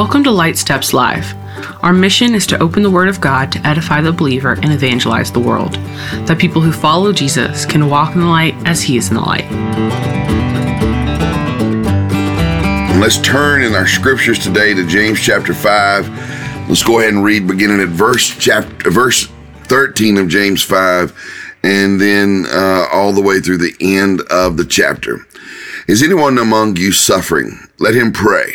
Welcome to Light Steps Live. Our mission is to open the Word of God to edify the believer and evangelize the world, that people who follow Jesus can walk in the light as He is in the light. Let's turn in our scriptures today to James chapter 5. Let's go ahead and read beginning at verse 13 of James 5 and then all the way through the end of the chapter. Is anyone among you suffering? Let him pray.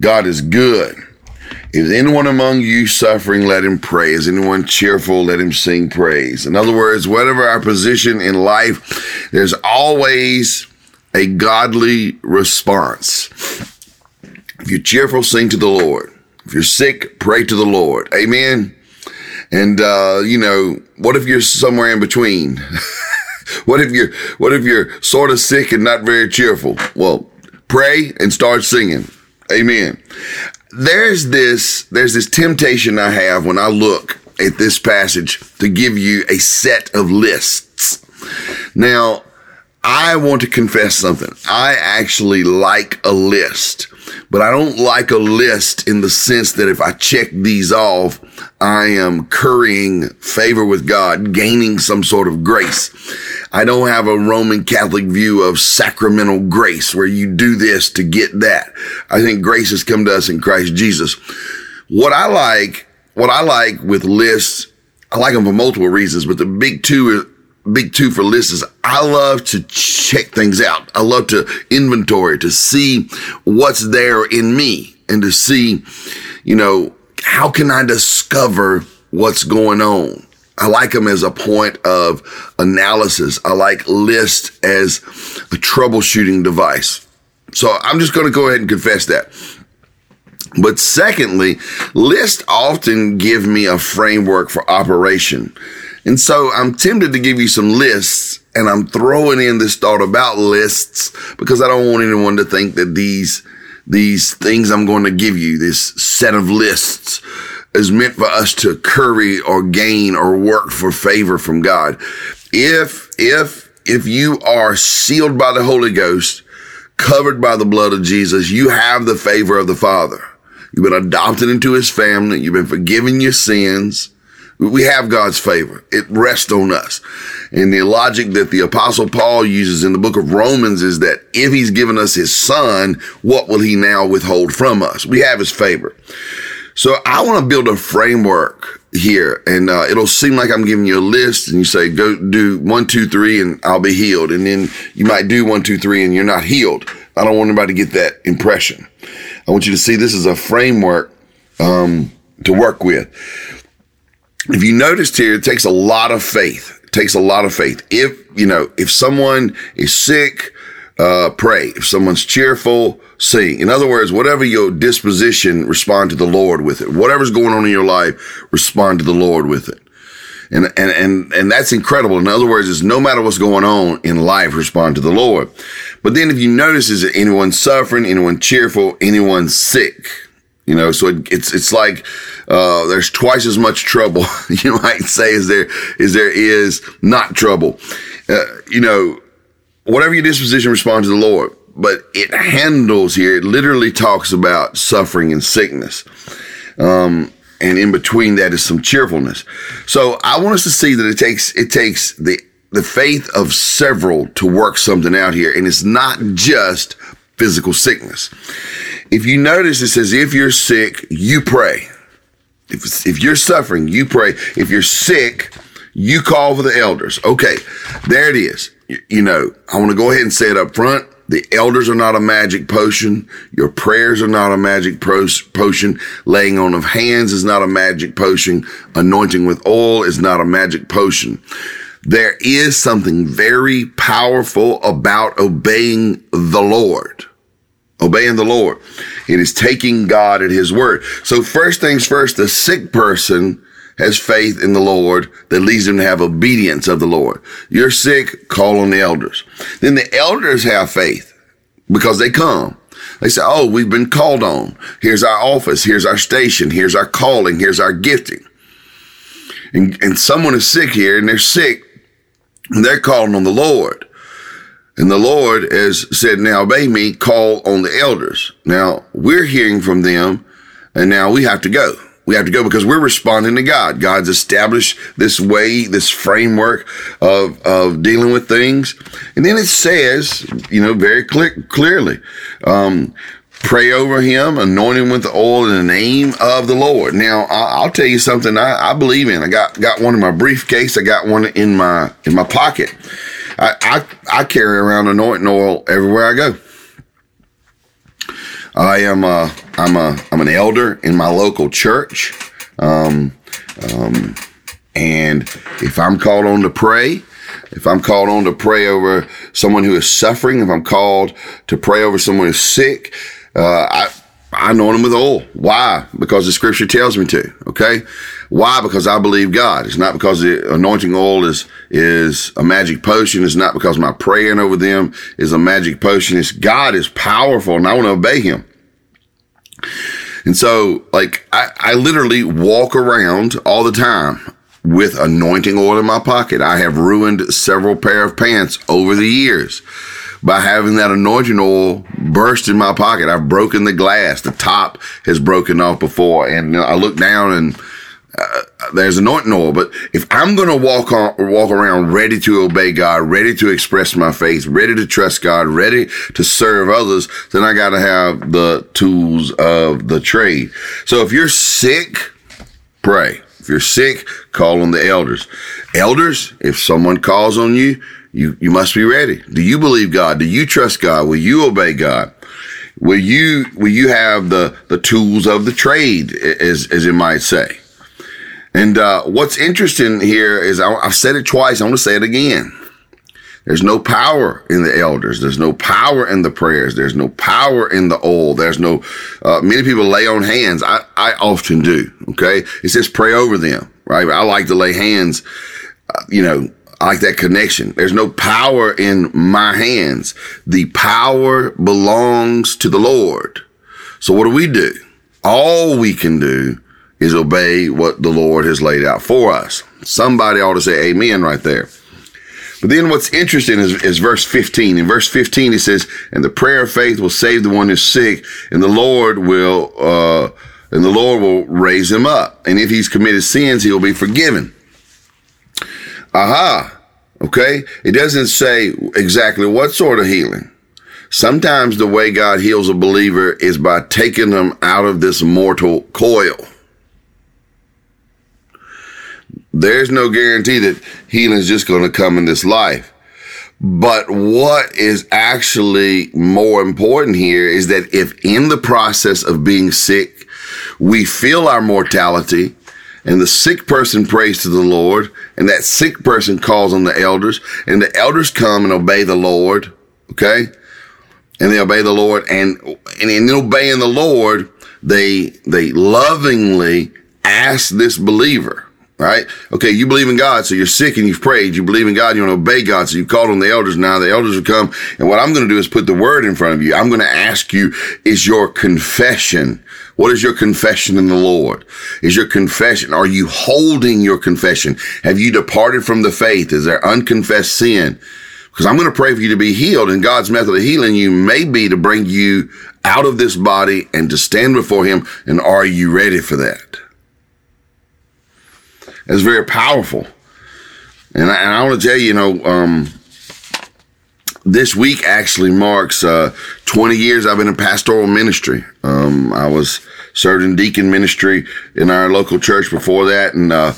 God is good. Is anyone among you suffering? Let him pray. Is anyone cheerful? Let him sing praise. In other words, whatever our position in life, there's always a godly response. If you're cheerful, sing to the Lord. If you're sick, pray to the Lord. Amen. And, what if you're somewhere in between? What if you're sort of sick and not very cheerful? Well, pray and start singing. Amen. There's this temptation I have when I look at this passage to give you a set of lists. Now, I want to confess something. I actually like a list, but I don't like a list in the sense that if I check these off, I am currying favor with God, gaining some sort of grace. I don't have a Roman Catholic view of sacramental grace where you do this to get that. I think grace has come to us in Christ Jesus. What I like with lists, I like them for multiple reasons, but the big two for lists is I love to check things out. I love to inventory, to see what's there in me and to see, how can I discover what's going on? I like them as a point of analysis. I like lists as a troubleshooting device. So I'm just going to go ahead and confess that. But secondly, lists often give me a framework for operation. And so I'm tempted to give you some lists, and I'm throwing in this thought about lists because I don't want anyone to think that these things I'm going to give you, this set of lists, is meant for us to curry or gain or work for favor from God. If you are sealed by the Holy Ghost, covered by the blood of Jesus, you have the favor of the Father. You've been adopted into His family. You've been forgiven your sins. We have God's favor. It rests on us. And the logic that the Apostle Paul uses in the book of Romans is that if He's given us His Son, what will He now withhold from us? We have His favor. So I want to build a framework here, and it'll seem like I'm giving you a list, and you say, go do 1, 2, 3, and I'll be healed. And then you might do 1, 2, 3, and you're not healed. I don't want anybody to get that impression. I want you to see this is a framework to work with. If you noticed here, it takes a lot of faith. It takes a lot of faith. If someone is sick, pray. If someone's cheerful, sing. In other words, whatever your disposition, respond to the Lord with it. Whatever's going on in your life, respond to the Lord with it. And that's incredible. In other words, it's no matter what's going on in life, respond to the Lord. But then if you notice, is anyone suffering, anyone cheerful, anyone sick? So it's like there's twice as much trouble, you might say, as there is not trouble. Whatever your disposition, respond to the Lord. But it handles here, it literally talks about suffering and sickness. And in between that is some cheerfulness. So I want us to see that it takes the faith of several to work something out here. And it's not just physical sickness. If you notice, it says, if you're sick, you pray. If you're suffering, you pray. If you're sick, you call for the elders. Okay, there it is. You know, I want to go ahead and say it up front. The elders are not a magic potion. Your prayers are not a magic potion. Laying on of hands is not a magic potion. Anointing with oil is not a magic potion. There is something very powerful about obeying the Lord. Obeying the Lord. It is taking God at his word. So first things first, the sick person has faith in the Lord that leads them to have obedience of the Lord. You're sick, call on the elders. Then the elders have faith because they come. They say, oh, we've been called on. Here's our office. Here's our station. Here's our calling. Here's our gifting. And someone is sick here, and they're sick, and they're calling on the Lord. And the Lord has said, now obey me, call on the elders. Now, we're hearing from them, and now we have to go. We have to go because we're responding to God. God's established this way, this framework of dealing with things. And then it says, you know, very clearly, pray over him, anoint him with the oil in the name of the Lord. Now, I'll tell you something I believe in. I got one in my briefcase. I got one in my pocket. I carry around anointing oil everywhere I go. I'm an elder in my local church. And if I'm called on to pray, if I'm called on to pray over someone who is suffering, if I'm called to pray over someone who's sick, I anoint them with oil. Why? Because the scripture tells me to. Okay. Why? Because I believe God. It's not because the anointing oil is a magic potion. It's not because my praying over them is a magic potion. It's God is powerful and I want to obey him. And so like I literally walk around all the time with anointing oil in my pocket. I have ruined several pair of pants over the years by having that anointing oil burst in my pocket. I've broken the glass. The top has broken off before. And I look down and there's anointing oil. But if I'm going to walk around ready to obey God, ready to express my faith, ready to trust God, ready to serve others, then I got to have the tools of the trade. So if you're sick, pray. If you're sick, call on the elders. Elders, if someone calls on you, you must be ready. Do you believe God? Do you trust God? Will you obey God? Will you have the tools of the trade, as it might say? And what's interesting here is I've said it twice. I want to say it again. There's no power in the elders. There's no power in the prayers. There's no power in the oil. There's no, many people lay on hands. I often do. Okay. It says pray over them, right? I like to lay hands, you know, I like that connection. There's no power in my hands. The power belongs to the Lord. So what do? All we can do is obey what the Lord has laid out for us. Somebody ought to say amen right there. But then what's interesting is verse 15. In verse 15, it says, and the prayer of faith will save the one who's sick, and the Lord will raise him up. And if he's committed sins, he'll be forgiven. Aha. Okay. It doesn't say exactly what sort of healing. Sometimes the way God heals a believer is by taking them out of this mortal coil. There's no guarantee that healing is just going to come in this life. But what is actually more important here is that if in the process of being sick, we feel our mortality and the sick person prays to the Lord and that sick person calls on the elders and the elders come and obey the Lord. Okay. And they obey the Lord and in obeying the Lord, they lovingly ask this believer. Right? Okay, you believe in God, so you're sick and you've prayed. You believe in God, you want to obey God, so you called on the elders. Now the elders will come, and what I'm going to do is put the word in front of you. I'm going to ask you, is your confession, what is your confession in the Lord? Is your confession, are you holding your confession? Have you departed from the faith? Is there unconfessed sin? Because I'm going to pray for you to be healed, and God's method of healing you may be to bring you out of this body and to stand before him, and are you ready for that? It's very powerful. And I want to tell you, you know, this week actually marks 20 years I've been in pastoral ministry. I was served in deacon ministry in our local church before that. And I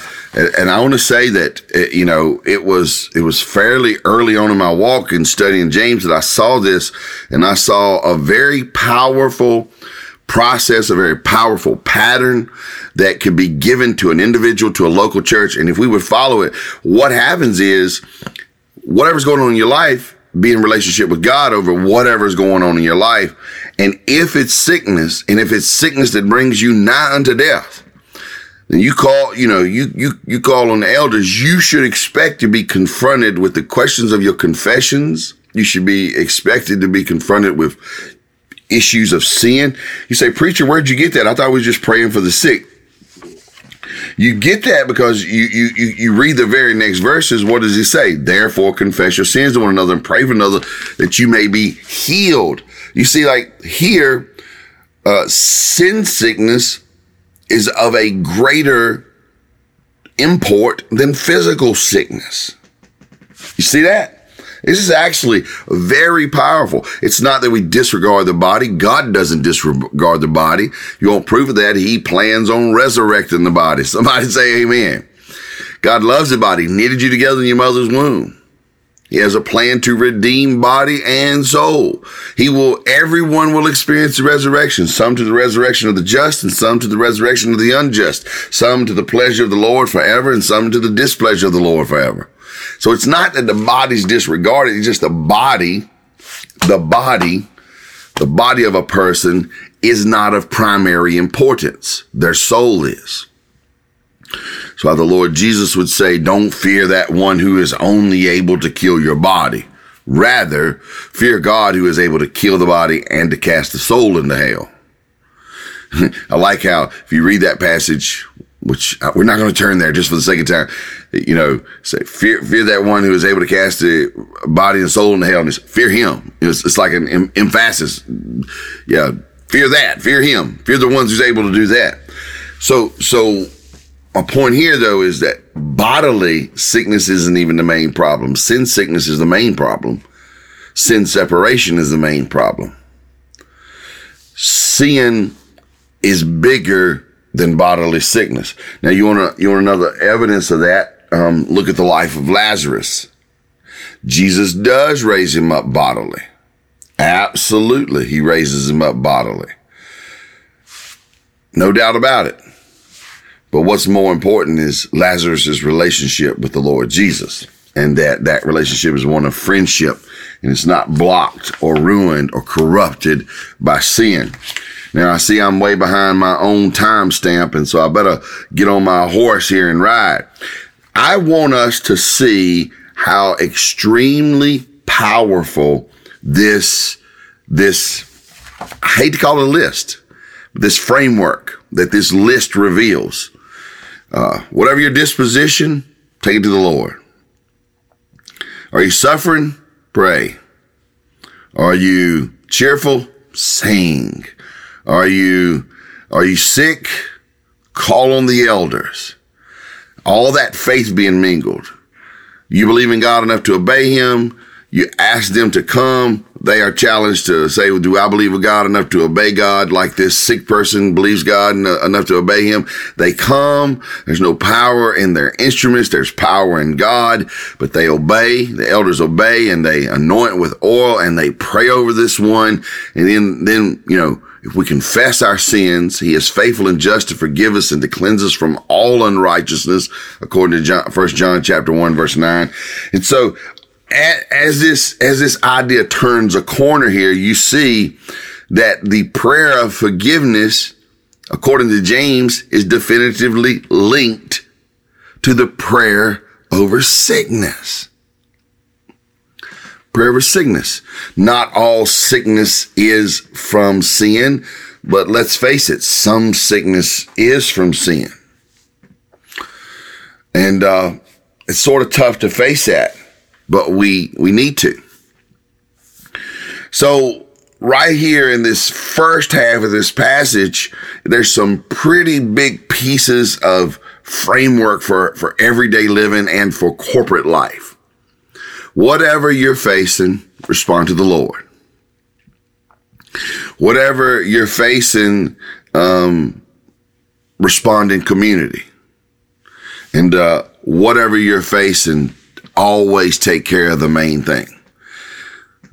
want to say that, you know, it was fairly early on in my walk in studying James that I saw this, and I saw a very powerful process, a very powerful pattern that could be given to an individual, to a local church. And if we would follow it, what happens is whatever's going on in your life, be in relationship with God over whatever's going on in your life. And if it's sickness, that brings you nigh unto death, then you call, you know, you call on the elders. You should expect to be confronted with the questions of your confessions. You should be expected to be confronted with issues of sin. You say, preacher, where'd you get that? I thought we were just praying for the sick. You get that because you read the very next verses. What does he say? Therefore, confess your sins to one another and pray for another that you may be healed. You see, like here, sin sickness is of a greater import than physical sickness. You see that? This is actually very powerful. It's not that we disregard the body. God doesn't disregard the body. You won't prove of that. He plans on resurrecting the body. Somebody say amen. God loves the body. He knitted you together in your mother's womb. He has a plan to redeem body and soul. Everyone will experience the resurrection, some to the resurrection of the just and some to the resurrection of the unjust, some to the pleasure of the Lord forever and some to the displeasure of the Lord forever. So it's not that the body's disregarded. It's just the body of a person is not of primary importance. Their soul is. So how the Lord Jesus would say, don't fear that one who is only able to kill your body. Rather, fear God who is able to kill the body and to cast the soul into hell. I like how if you read that passage, which we're not going to turn there just for the sake of time, you know, say fear that one who is able to cast the body and soul into hell. And fear him. It's like an emphasis. Yeah. Fear that. Fear him. Fear the ones who's able to do that. So my point here, though, is that bodily sickness isn't even the main problem. Sin sickness is the main problem. Sin separation is the main problem. Sin is bigger than bodily sickness. Now, you want another evidence of that? Look at the life of Lazarus. Jesus does raise him up bodily. Absolutely, he raises him up bodily. No doubt about it. But what's more important is Lazarus's relationship with the Lord Jesus, and that relationship is one of friendship, and it's not blocked or ruined or corrupted by sin. Now, I see I'm way behind my own time stamp, and so I better get on my horse here and ride. I want us to see how extremely powerful this I hate to call it a list, this framework that this list reveals. Whatever your disposition, take it to the Lord. Are you suffering? Pray. Are you cheerful? Sing. Are you sick? Call on the elders. All that faith being mingled. You believe in God enough to obey him. You ask them to come. They are challenged to say, well, do I believe in God enough to obey God like this sick person believes God enough to obey him? They come. There's no power in their instruments. There's power in God, but they obey. The elders obey and they anoint with oil and they pray over this one. And then, you know, if we confess our sins, he is faithful and just to forgive us and to cleanse us from all unrighteousness, according to 1 John chapter 1, verse 9. And so as this idea turns a corner here, you see that the prayer of forgiveness, according to James, is definitively linked to the prayer over sickness. Prayer over sickness. Not all sickness is from sin, but let's face it, some sickness is from sin. And it's sort of tough to face that, but we need to. So right here in this first half of this passage, there's some pretty big pieces of framework for everyday living and for corporate life. Whatever you're facing, respond to the Lord. Whatever you're facing, respond in community. And whatever you're facing, always take care of the main thing.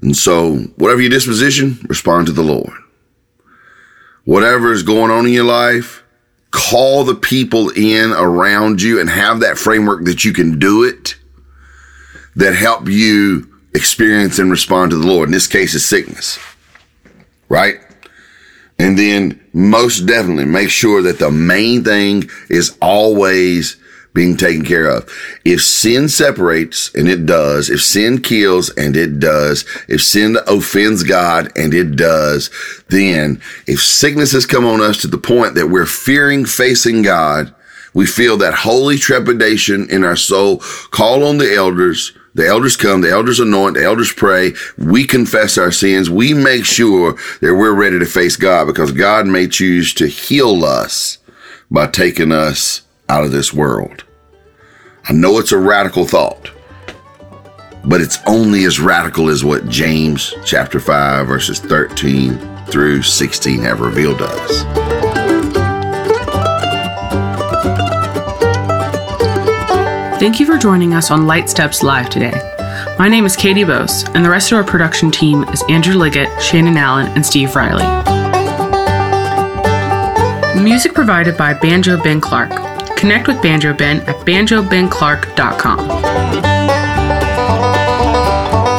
And so whatever your disposition, respond to the Lord. Whatever is going on in your life, call the people in around you and have that framework that you can do it that help you experience and respond to the Lord. In this case, it's sickness, right? And then most definitely make sure that the main thing is always being taken care of. If sin separates, and it does, if sin kills, and it does, if sin offends God, and it does, then if sickness has come on us to the point that we're fearing facing God, we feel that holy trepidation in our soul, call on the elders. The elders come, the elders anoint, the elders pray. We confess our sins. We make sure that we're ready to face God, because God may choose to heal us by taking us out of this world. I know it's a radical thought, but it's only as radical as what James chapter 5 verses 13 through 16 have revealed to us. Thank you for joining us on Light Steps Live today. My name is Katie Bose, and the rest of our production team is Andrew Liggett, Shannon Allen, and Steve Riley. Music provided by Banjo Ben Clark. Connect with Banjo Ben at banjobenclark.com.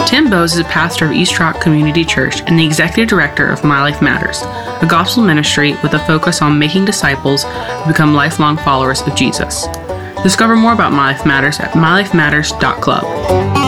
Tim Bose is a pastor of East Rock Community Church and the executive director of My Life Matters, a gospel ministry with a focus on making disciples who become lifelong followers of Jesus. Discover more about My Life Matters at MyLifeMatters.club.